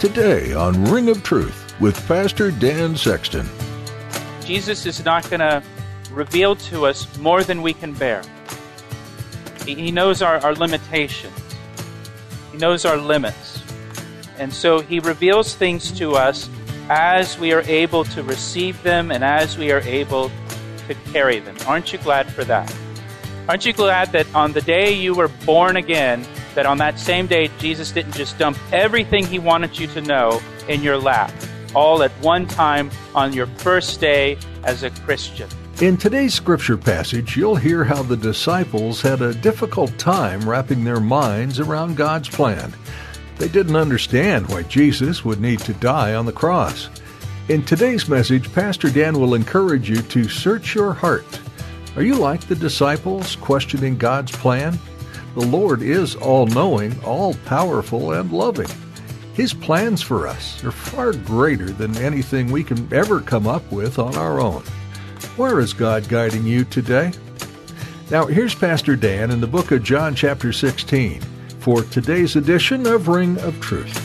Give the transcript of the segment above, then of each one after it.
Today on Ring of Truth with Pastor Dan Sexton. Jesus is not going to reveal to us more than we can bear. He knows our limitations. He knows our limits. And so he reveals things to us as we are able to receive them and as we are able to carry them. Aren't you glad for that? Aren't you glad that on the day you were born again, that on that same day, Jesus didn't just dump everything he wanted you to know in your lap, all at one time on your first day as a Christian? In today's scripture passage, you'll hear how the disciples had a difficult time wrapping their minds around God's plan. They didn't understand why Jesus would need to die on the cross. In today's message, Pastor Dan will encourage you to search your heart. Are you like the disciples, questioning God's plan? The Lord is all-knowing, all-powerful, and loving. His plans for us are far greater than anything we can ever come up with on our own. Where is God guiding you today? Now, here's Pastor Dan in the book of John chapter 16 for today's edition of Ring of Truth.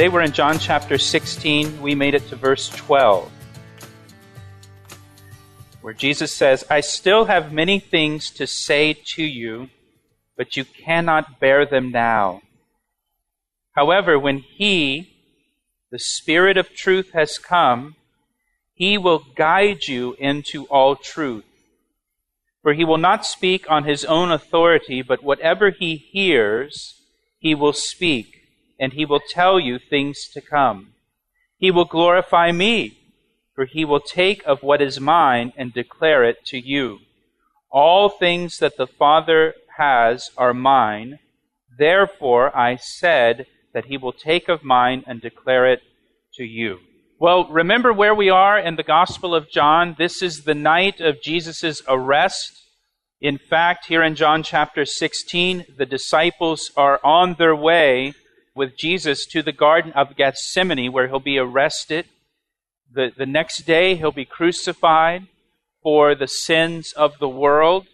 Today we're in John chapter 16. We made it to verse 12, where Jesus says, "I still have many things to say to you, but you cannot bear them now. However, when He, the Spirit of truth, has come, He will guide you into all truth. For He will not speak on His own authority, but whatever He hears, He will speak. And He will tell you things to come. He will glorify me, for He will take of what is mine and declare it to you. All things that the Father has are mine. Therefore I said that He will take of mine and declare it to you." Well, remember where we are in the Gospel of John. This is the night of Jesus' arrest. In fact, here in John chapter 16, the disciples are on their way with Jesus to the Garden of Gethsemane, where He'll be arrested. The next day, He'll be crucified for the sins of the world.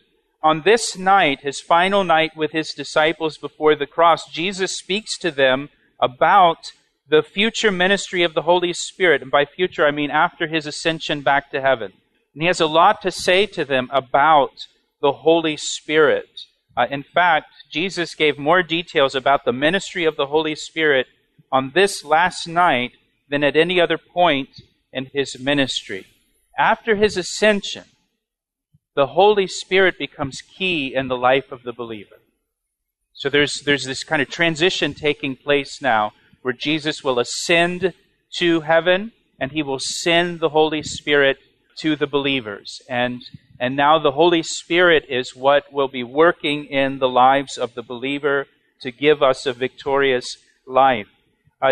On this night, His final night with His disciples before the cross, Jesus speaks to them about the future ministry of the Holy Spirit. And by future, I mean after His ascension back to heaven. And He has a lot to say to them about the Holy Spirit. In fact, Jesus gave more details about the ministry of the Holy Spirit on this last night than at any other point in His ministry. After His ascension, the Holy Spirit becomes key in the life of the believer. So there's this kind of transition taking place now where Jesus will ascend to heaven and He will send the Holy Spirit to the believers. And now the Holy Spirit is what will be working in the lives of the believer to give us a victorious life.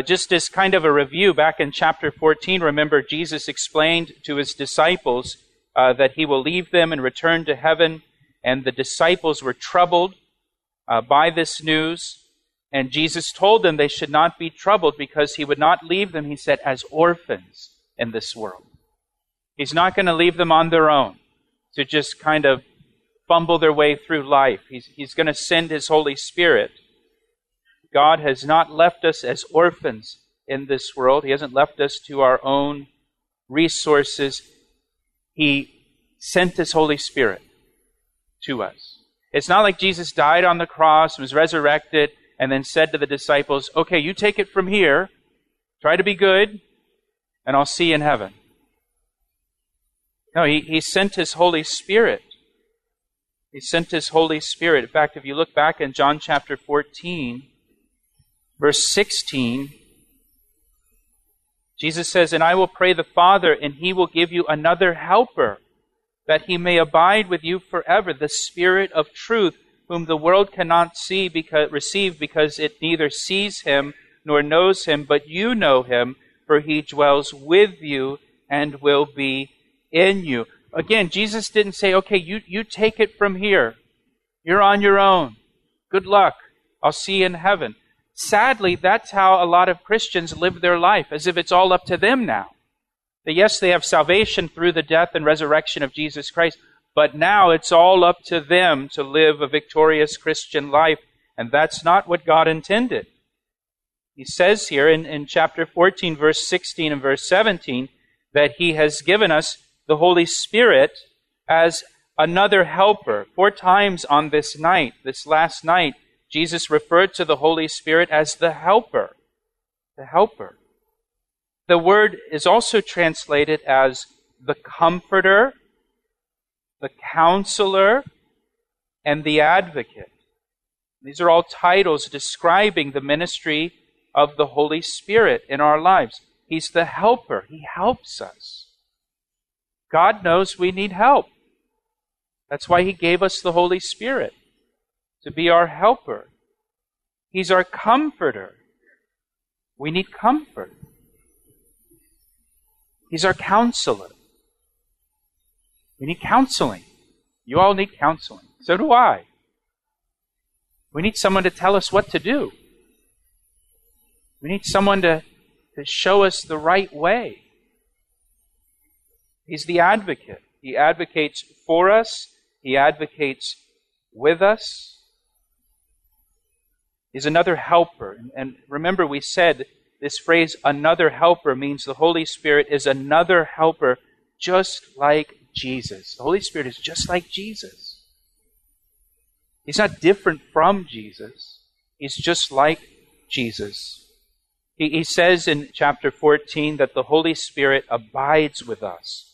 Just as kind of a review, back in chapter 14, remember Jesus explained to His disciples that He will leave them and return to heaven. And the disciples were troubled by this news. And Jesus told them they should not be troubled because He would not leave them, He said, as orphans in this world. He's not going to leave them on their own to just kind of fumble their way through life. He's going to send His Holy Spirit. God has not left us as orphans in this world. He hasn't left us to our own resources. He sent His Holy Spirit to us. It's not like Jesus died on the cross, was resurrected, and then said to the disciples, okay, you take it from here, try to be good, and I'll see you in heaven. No, he sent his Holy Spirit. He sent his Holy Spirit. In fact, if you look back in John chapter 14, verse 16, Jesus says, and I will pray the Father, and he will give you another helper, that he may abide with you forever, the Spirit of truth, whom the world cannot see receive, because it neither sees him nor knows him, but you know him, for he dwells with you and will be in you. Again, Jesus didn't say, okay, you take it from here. You're on your own. Good luck. I'll see you in heaven. Sadly, that's how a lot of Christians live their life, as if it's all up to them now. That yes, they have salvation through the death and resurrection of Jesus Christ, but now it's all up to them to live a victorious Christian life, and that's not what God intended. He says here in chapter 14, verse 16 and verse 17, that he has given us the Holy Spirit as another helper. 4 times on this night, this last night, Jesus referred to the Holy Spirit as the helper. The helper. The word is also translated as the comforter, the counselor, and the advocate. These are all titles describing the ministry of the Holy Spirit in our lives. He's the helper. He helps us. God knows we need help. That's why he gave us the Holy Spirit, to be our helper. He's our comforter. We need comfort. He's our counselor. We need counseling. You all need counseling. So do I. We need someone to tell us what to do. We need someone to show us the right way. He's the advocate. He advocates for us. He advocates with us. He's another helper. And remember, we said this phrase, another helper, means the Holy Spirit is another helper, just like Jesus. The Holy Spirit is just like Jesus. He's not different from Jesus. He's just like Jesus. He says in chapter 14 that the Holy Spirit abides with us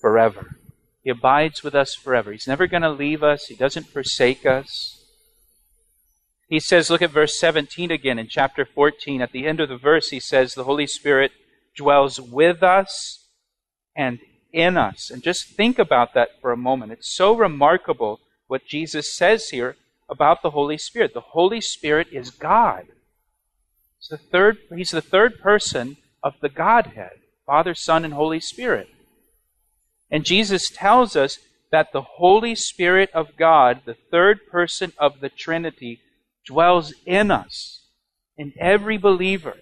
forever. He abides with us forever. He's never going to leave us. He doesn't forsake us. He says, look at verse 17 again in chapter 14. At the end of the verse, he says the Holy Spirit dwells with us and in us. And just think about that for a moment. It's so remarkable what Jesus says here about the Holy Spirit. The Holy Spirit is God. He's the third person of the Godhead, Father, Son, and Holy Spirit. And Jesus tells us that the Holy Spirit of God, the third person of the Trinity, dwells in us, in every believer.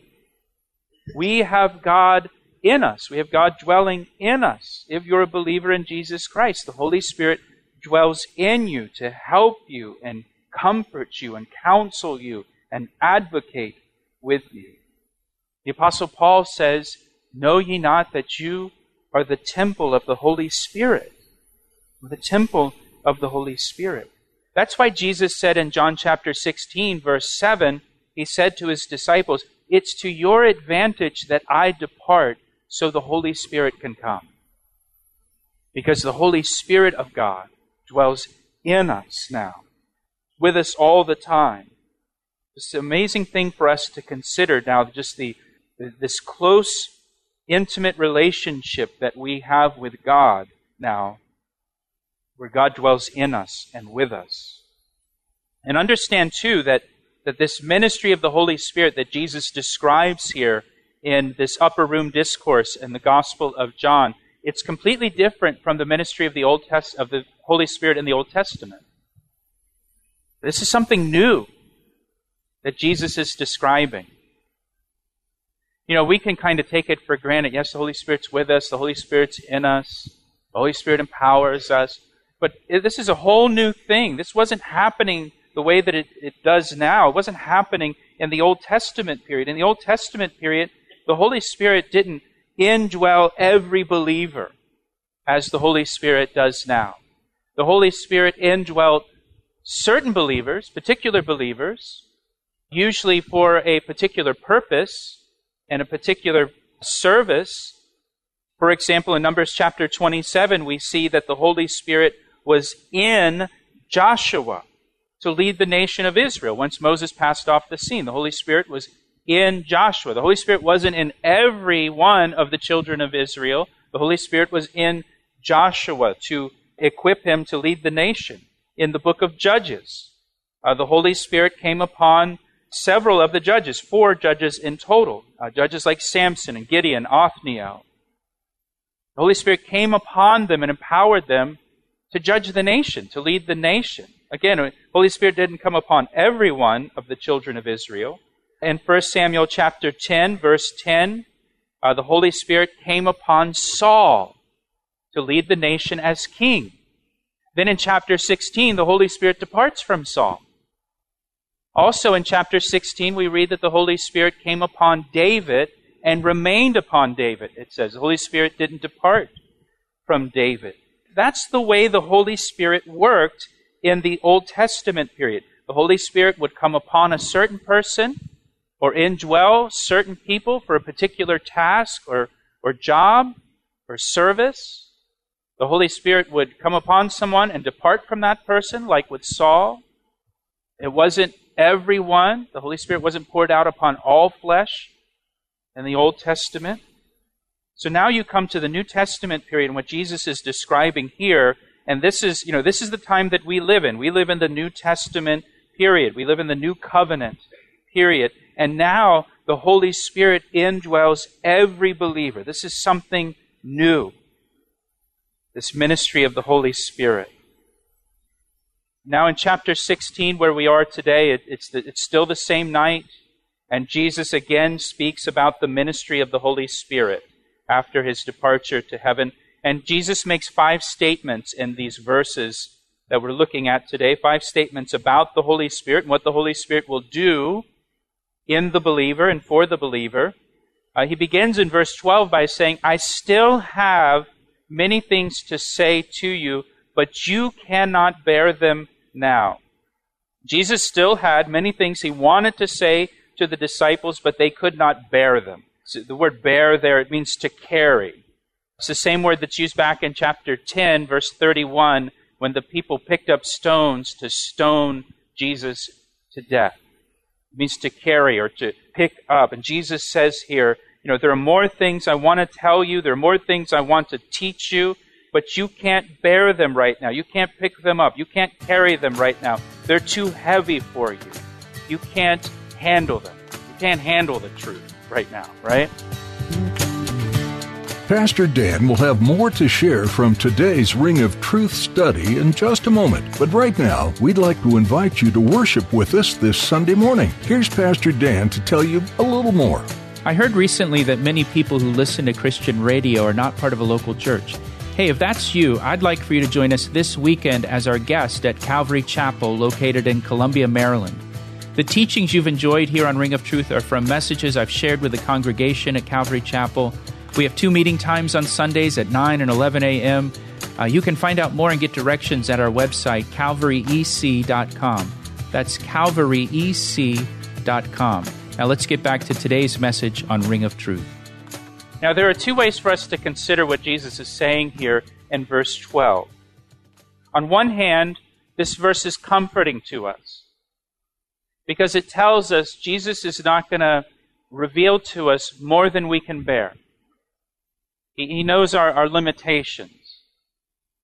We have God in us. We have God dwelling in us. If you're a believer in Jesus Christ, the Holy Spirit dwells in you to help you and comfort you and counsel you and advocate with you. The Apostle Paul says, know ye not that you are the temple of the Holy Spirit? The temple of the Holy Spirit. That's why Jesus said in John chapter 16, verse 7, he said to his disciples, it's to your advantage that I depart so the Holy Spirit can come. Because the Holy Spirit of God dwells in us now, with us all the time. It's an amazing thing for us to consider now, just this close, intimate relationship that we have with God now, where God dwells in us and with us. And understand, too, that this ministry of the Holy Spirit that Jesus describes here in this upper room discourse in the Gospel of John, it's completely different from the ministry of the Holy Spirit in the Old Testament. This is something new that Jesus is describing. You know, we can kind of take it for granted. Yes, the Holy Spirit's with us. The Holy Spirit's in us. The Holy Spirit empowers us. But this is a whole new thing. This wasn't happening the way that it does now. It wasn't happening in the Old Testament period. In the Old Testament period, the Holy Spirit didn't indwell every believer as the Holy Spirit does now. The Holy Spirit indwelt certain believers, particular believers, usually for a particular purpose and a particular service. For example, in Numbers chapter 27, we see that the Holy Spirit was in Joshua to lead the nation of Israel. Once Moses passed off the scene, the Holy Spirit was in Joshua. The Holy Spirit wasn't in every one of the children of Israel. The Holy Spirit was in Joshua to equip him to lead the nation. In the book of Judges, the Holy Spirit came upon several of the judges, 4 judges in total, judges like Samson and Gideon, Othniel. The Holy Spirit came upon them and empowered them to judge the nation, to lead the nation. Again, the Holy Spirit didn't come upon every one of the children of Israel. In 1 Samuel chapter 10, verse 10, the Holy Spirit came upon Saul to lead the nation as king. Then in chapter 16, the Holy Spirit departs from Saul. Also in chapter 16, we read that the Holy Spirit came upon David and remained upon David, it says. The Holy Spirit didn't depart from David. That's the way the Holy Spirit worked in the Old Testament period. The Holy Spirit would come upon a certain person or indwell certain people for a particular task or job or service. The Holy Spirit would come upon someone and depart from that person, like with Saul. It wasn't everyone. The Holy Spirit wasn't poured out upon all flesh in the Old Testament. So now you come to the New Testament period and what Jesus is describing here, and this is the time that we live in. We live in the New Testament period. We live in the New Covenant period. And now the Holy Spirit indwells every believer. This is something new. This ministry of the Holy Spirit. Now in chapter 16, where we are today, it's still the same night, and Jesus again speaks about the ministry of the Holy Spirit after his departure to heaven. And Jesus makes 5 statements in these verses that we're looking at today, 5 statements about the Holy Spirit and what the Holy Spirit will do in the believer and for the believer. He begins in verse 12 by saying, I still have many things to say to you, but you cannot bear them now. Jesus still had many things he wanted to say to the disciples, but they could not bear them. So the word bear there, it means to carry. It's the same word that's used back in chapter 10, verse 31, when the people picked up stones to stone Jesus to death. It means to carry or to pick up. And Jesus says here, there are more things I want to tell you. There are more things I want to teach you, but you can't bear them right now. You can't pick them up. You can't carry them right now. They're too heavy for you. You can't handle them. You can't handle the truth right now, right? Pastor Dan will have more to share from today's Ring of Truth study in just a moment. But right now, we'd like to invite you to worship with us this Sunday morning. Here's Pastor Dan to tell you a little more. I heard recently that many people who listen to Christian radio are not part of a local church. Hey, if that's you, I'd like for you to join us this weekend as our guest at Calvary Chapel, located in Columbia, Maryland. The teachings you've enjoyed here on Ring of Truth are from messages I've shared with the congregation at Calvary Chapel. We have 2 meeting times on Sundays at 9 and 11 a.m. You can find out more and get directions at our website, calvaryec.com. That's calvaryec.com. Now let's get back to today's message on Ring of Truth. Now there are 2 ways for us to consider what Jesus is saying here in verse 12. On one hand, this verse is comforting to us because it tells us Jesus is not going to reveal to us more than we can bear. He knows our limitations.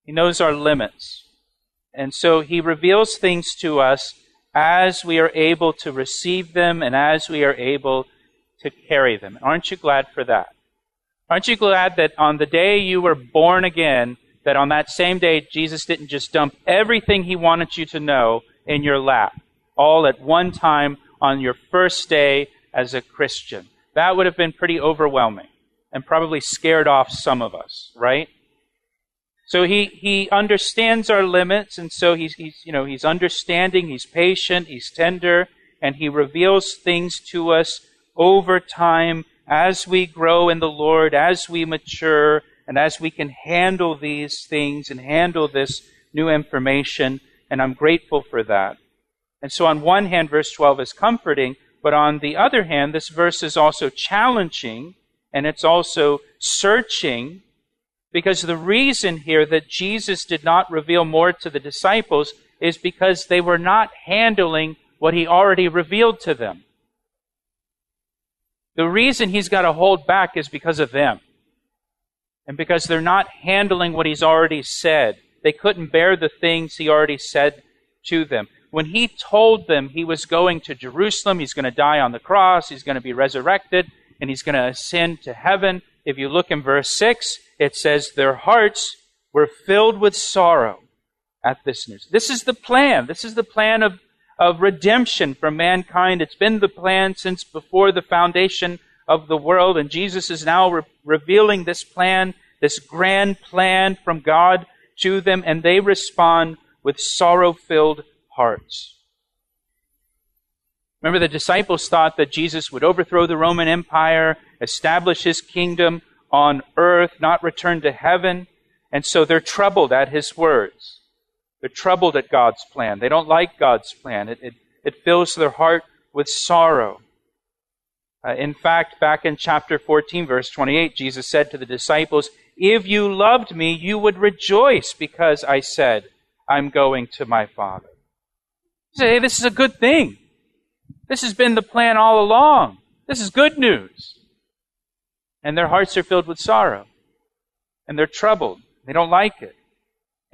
He knows our limits. And so he reveals things to us as we are able to receive them and as we are able to carry them. Aren't you glad for that? Aren't you glad that on the day you were born again, that on that same day, Jesus didn't just dump everything he wanted you to know in your lap, all at one time on your first day as a Christian? That would have been pretty overwhelming and probably scared off some of us, right? So he understands our limits, and so he's understanding, he's patient, he's tender, and he reveals things to us over time as we grow in the Lord, as we mature, and as we can handle these things and handle this new information and I'm grateful for that. And so on one hand, verse 12 is comforting, but on the other hand, this verse is also challenging, and it's also searching, because the reason here that Jesus did not reveal more to the disciples is because they were not handling what he already revealed to them. The reason he's got to hold back is because of them, and because they're not handling what he's already said. They couldn't bear the things he already said to them. When he told them he was going to Jerusalem, he's going to die on the cross, he's going to be resurrected, and he's going to ascend to heaven. If you look in verse 6, it says, their hearts were filled with sorrow at this news. This is the plan. This is the plan of redemption for mankind. It's been the plan since before the foundation of the world, and Jesus is now revealing this plan, this grand plan from God to them, and they respond with sorrow-filled hearts. Remember, the disciples thought that Jesus would overthrow the Roman Empire, establish his kingdom on earth, not return to heaven, and so they're troubled at his words. They're troubled at God's plan. They don't like God's plan. It fills their heart with sorrow. In fact, back in chapter 14, verse 28, Jesus said to the disciples, if you loved me, you would rejoice because I said, I'm going to my Father. You say, hey, this is a good thing. This has been the plan all along. This is good news. And their hearts are filled with sorrow. And they're troubled. They don't like it.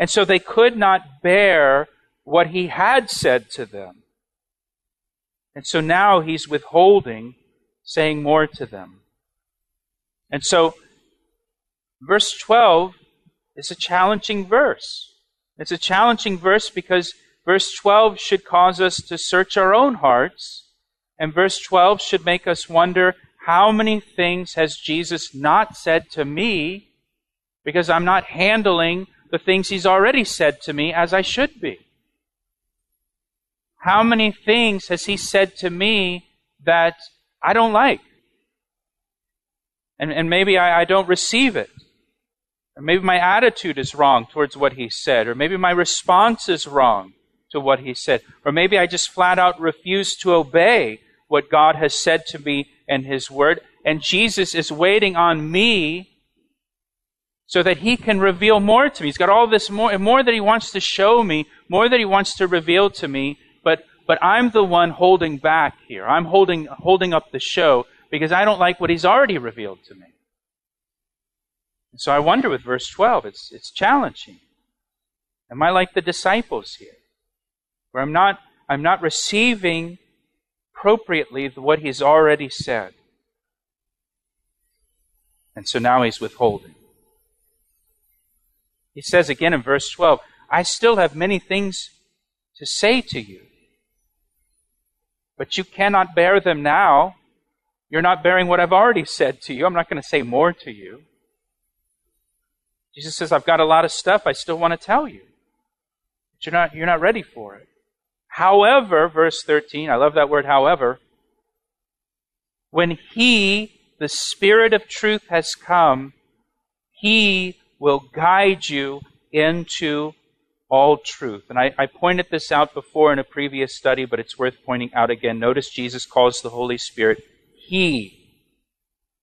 And so they could not bear what he had said to them. And so now he's withholding, saying more to them. And so verse 12 is a challenging verse. It's a challenging verse because verse 12 should cause us to search our own hearts, and verse 12 should make us wonder, how many things has Jesus not said to me because I'm not handling the things he's already said to me as I should be? How many things has he said to me that I don't like? And maybe I don't receive it. Or maybe my attitude is wrong towards what he said. Or maybe my response is wrong to what he said. Or maybe I just flat out refuse to obey what God has said to me in his word. And Jesus is waiting on me so that he can reveal more to me. He's got all this more that he wants to show me, more that he wants to reveal to me. But I'm the one holding back here. I'm holding up the show because I don't like what he's already revealed to me. And so I wonder with verse 12, it's challenging. Am I like the disciples here? Where I'm not receiving appropriately what he's already said. And so now he's withholding. He says again in verse 12, I still have many things to say to you, but you cannot bear them now. You're not bearing what I've already said to you. I'm not going to say more to you. Jesus says, I've got a lot of stuff I still want to tell you, but you're not ready for it. However, verse 13, I love that word, however, when he, the Spirit of truth, has come, he will guide you into all truth. And I pointed this out before in a previous study, but it's worth pointing out again. Notice Jesus calls the Holy Spirit he,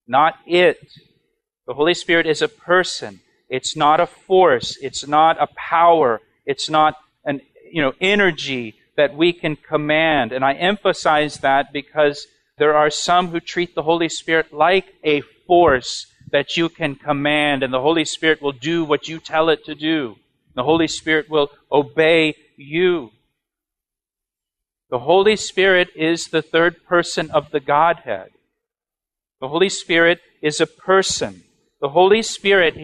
not it. The Holy Spirit is a person. It's not a force. It's not a power. It's not an energy that we can command. And I emphasize that because there are some who treat the Holy Spirit like a force that you can command, and the Holy Spirit will do what you tell it to do. The Holy Spirit will obey you. The Holy Spirit is the third person of the Godhead. The Holy Spirit is a person. The Holy Spirit,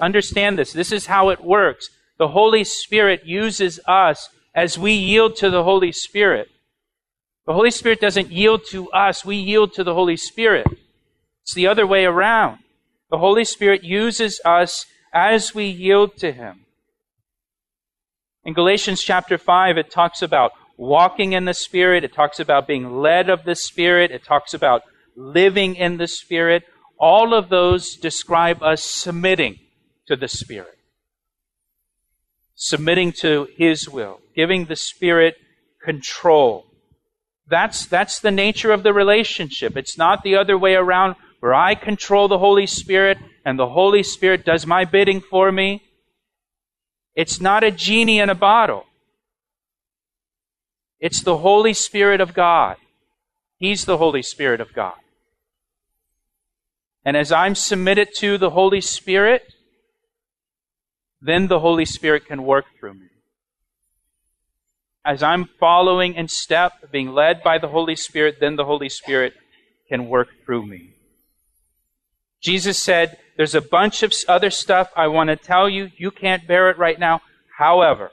understand this, this is how it works. The Holy Spirit uses us as we yield to the Holy Spirit. The Holy Spirit doesn't yield to us, we yield to the Holy Spirit. It's the other way around. The Holy Spirit uses us as we yield to him. In Galatians chapter 5, it talks about walking in the Spirit. It talks about being led of the Spirit. It talks about living in the Spirit. All of those describe us submitting to the Spirit. submitting to his will, giving the Spirit control. That's the nature of the relationship. It's not the other way around where I control the Holy Spirit and the Holy Spirit does my bidding for me. It's not a genie in a bottle. It's the Holy Spirit of God. He's the Holy Spirit of God. And as I'm submitted to the Holy Spirit, then the Holy Spirit can work through me. As I'm following in step, being led by the Holy Spirit, then the Holy Spirit can work through me. Jesus said, there's a bunch of other stuff I want to tell you. You can't bear it right now. However,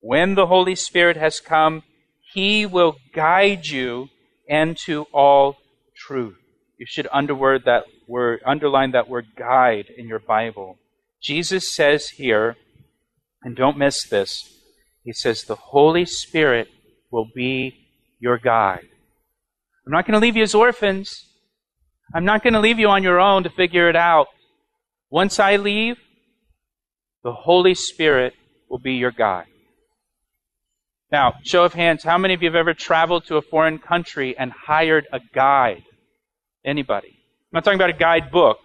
when the Holy Spirit has come, He will guide you into all truth. You should underline that word guide in your Bible. Jesus says here, and don't miss this, He says, the Holy Spirit will be your guide. I'm not going to leave you as orphans. I'm not going to leave you on your own to figure it out. Once I leave, the Holy Spirit will be your guide. Now, show of hands, how many of you have ever traveled to a foreign country and hired a guide? Anybody? I'm not talking about a guidebook.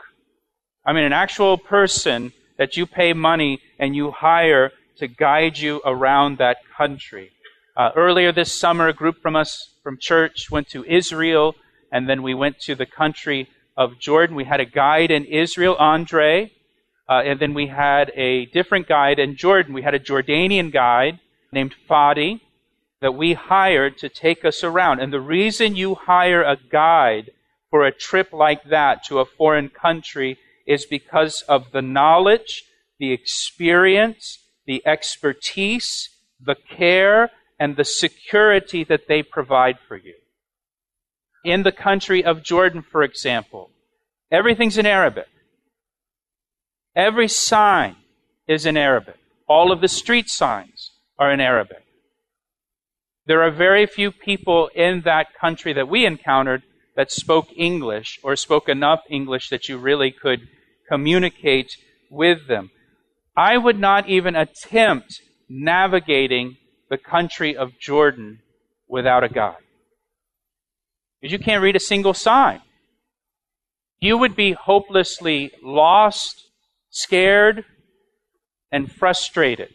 I mean an actual person that you pay money and you hire to guide you around that country. Earlier this summer, a group from church went to Israel, and then we went to the country of Jordan. We had a guide in Israel, Andre, and then we had a different guide in Jordan. We had a Jordanian guide named Fadi that we hired to take us around. And the reason you hire a guide for a trip like that to a foreign country is because of the knowledge, the experience, the expertise, the care, and the security that they provide for you. In the country of Jordan, for example, everything's in Arabic. Every sign is in Arabic. All of the street signs are in Arabic. There are very few people in that country that we encountered that spoke English or spoke enough English that you really could communicate with them. I would not even attempt navigating the country of Jordan without a guide. Because you can't read a single sign. You would be hopelessly lost, scared, and frustrated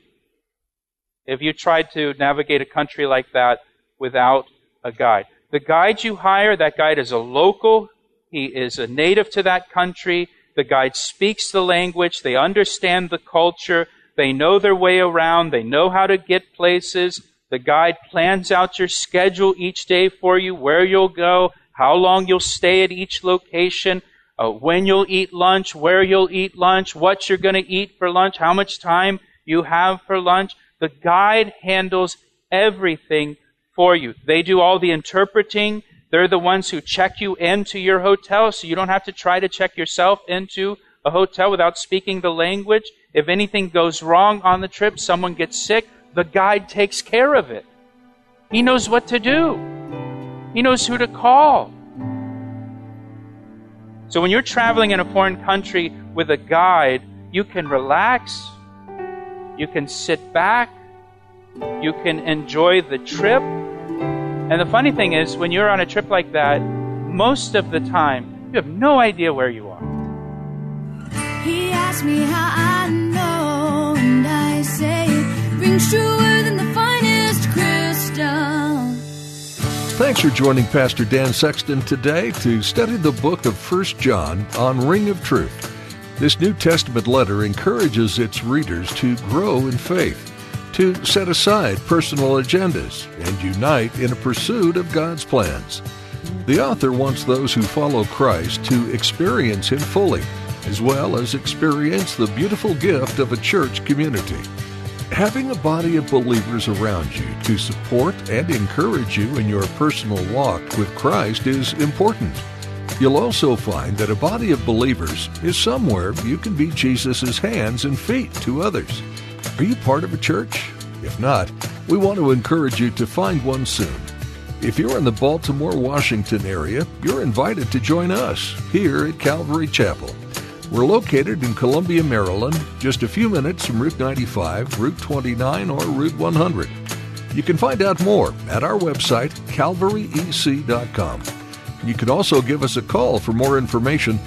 if you tried to navigate a country like that without a guide. The guide you hire, that guide is a local. He is a native to that country. The guide speaks the language, they understand the culture, they know their way around, they know how to get places. The guide plans out your schedule each day for you, where you'll go, how long you'll stay at each location, when you'll eat lunch, where you'll eat lunch, what you're going to eat for lunch, how much time you have for lunch. The guide handles everything for you. They do all the interpreting. They're the ones who check you into your hotel, so you don't have to try to check yourself into a hotel without speaking the language. If anything goes wrong on the trip, someone gets sick, the guide takes care of it. He knows what to do. He knows who to call. So when you're traveling in a foreign country with a guide, you can relax, you can sit back, you can enjoy the trip. And the funny thing is, when you're on a trip like that, most of the time, you have no idea where you are. He asked me how I know, and I say, rings truer than the finest crystal. Thanks for joining Pastor Dan Sexton today to study the book of 1 John on Ring of Truth. This New Testament letter encourages its readers to grow in faith, to set aside personal agendas and unite in a pursuit of God's plans. The author wants those who follow Christ to experience Him fully, as well as experience the beautiful gift of a church community. Having a body of believers around you to support and encourage you in your personal walk with Christ is important. You'll also find that a body of believers is somewhere you can be Jesus' hands and feet to others. Are you part of a church? If not, we want to encourage you to find one soon. If you're in the Baltimore, Washington area, you're invited to join us here at Calvary Chapel. We're located in Columbia, Maryland, just a few minutes from Route 95, Route 29, or Route 100. You can find out more at our website, calvaryec.com. You can also give us a call for more information.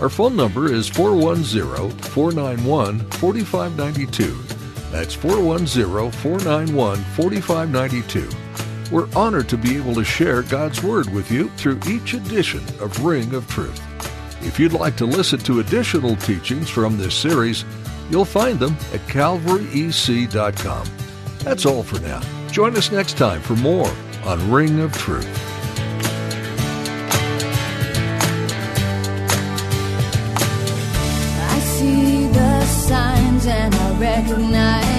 Our phone number is 410-491-4592. That's 410-491-4592. We're honored to be able to share God's Word with you through each edition of Ring of Truth. If you'd like to listen to additional teachings from this series, you'll find them at calvaryec.com. That's all for now. Join us next time for more on Ring of Truth. I see the signs and I recognize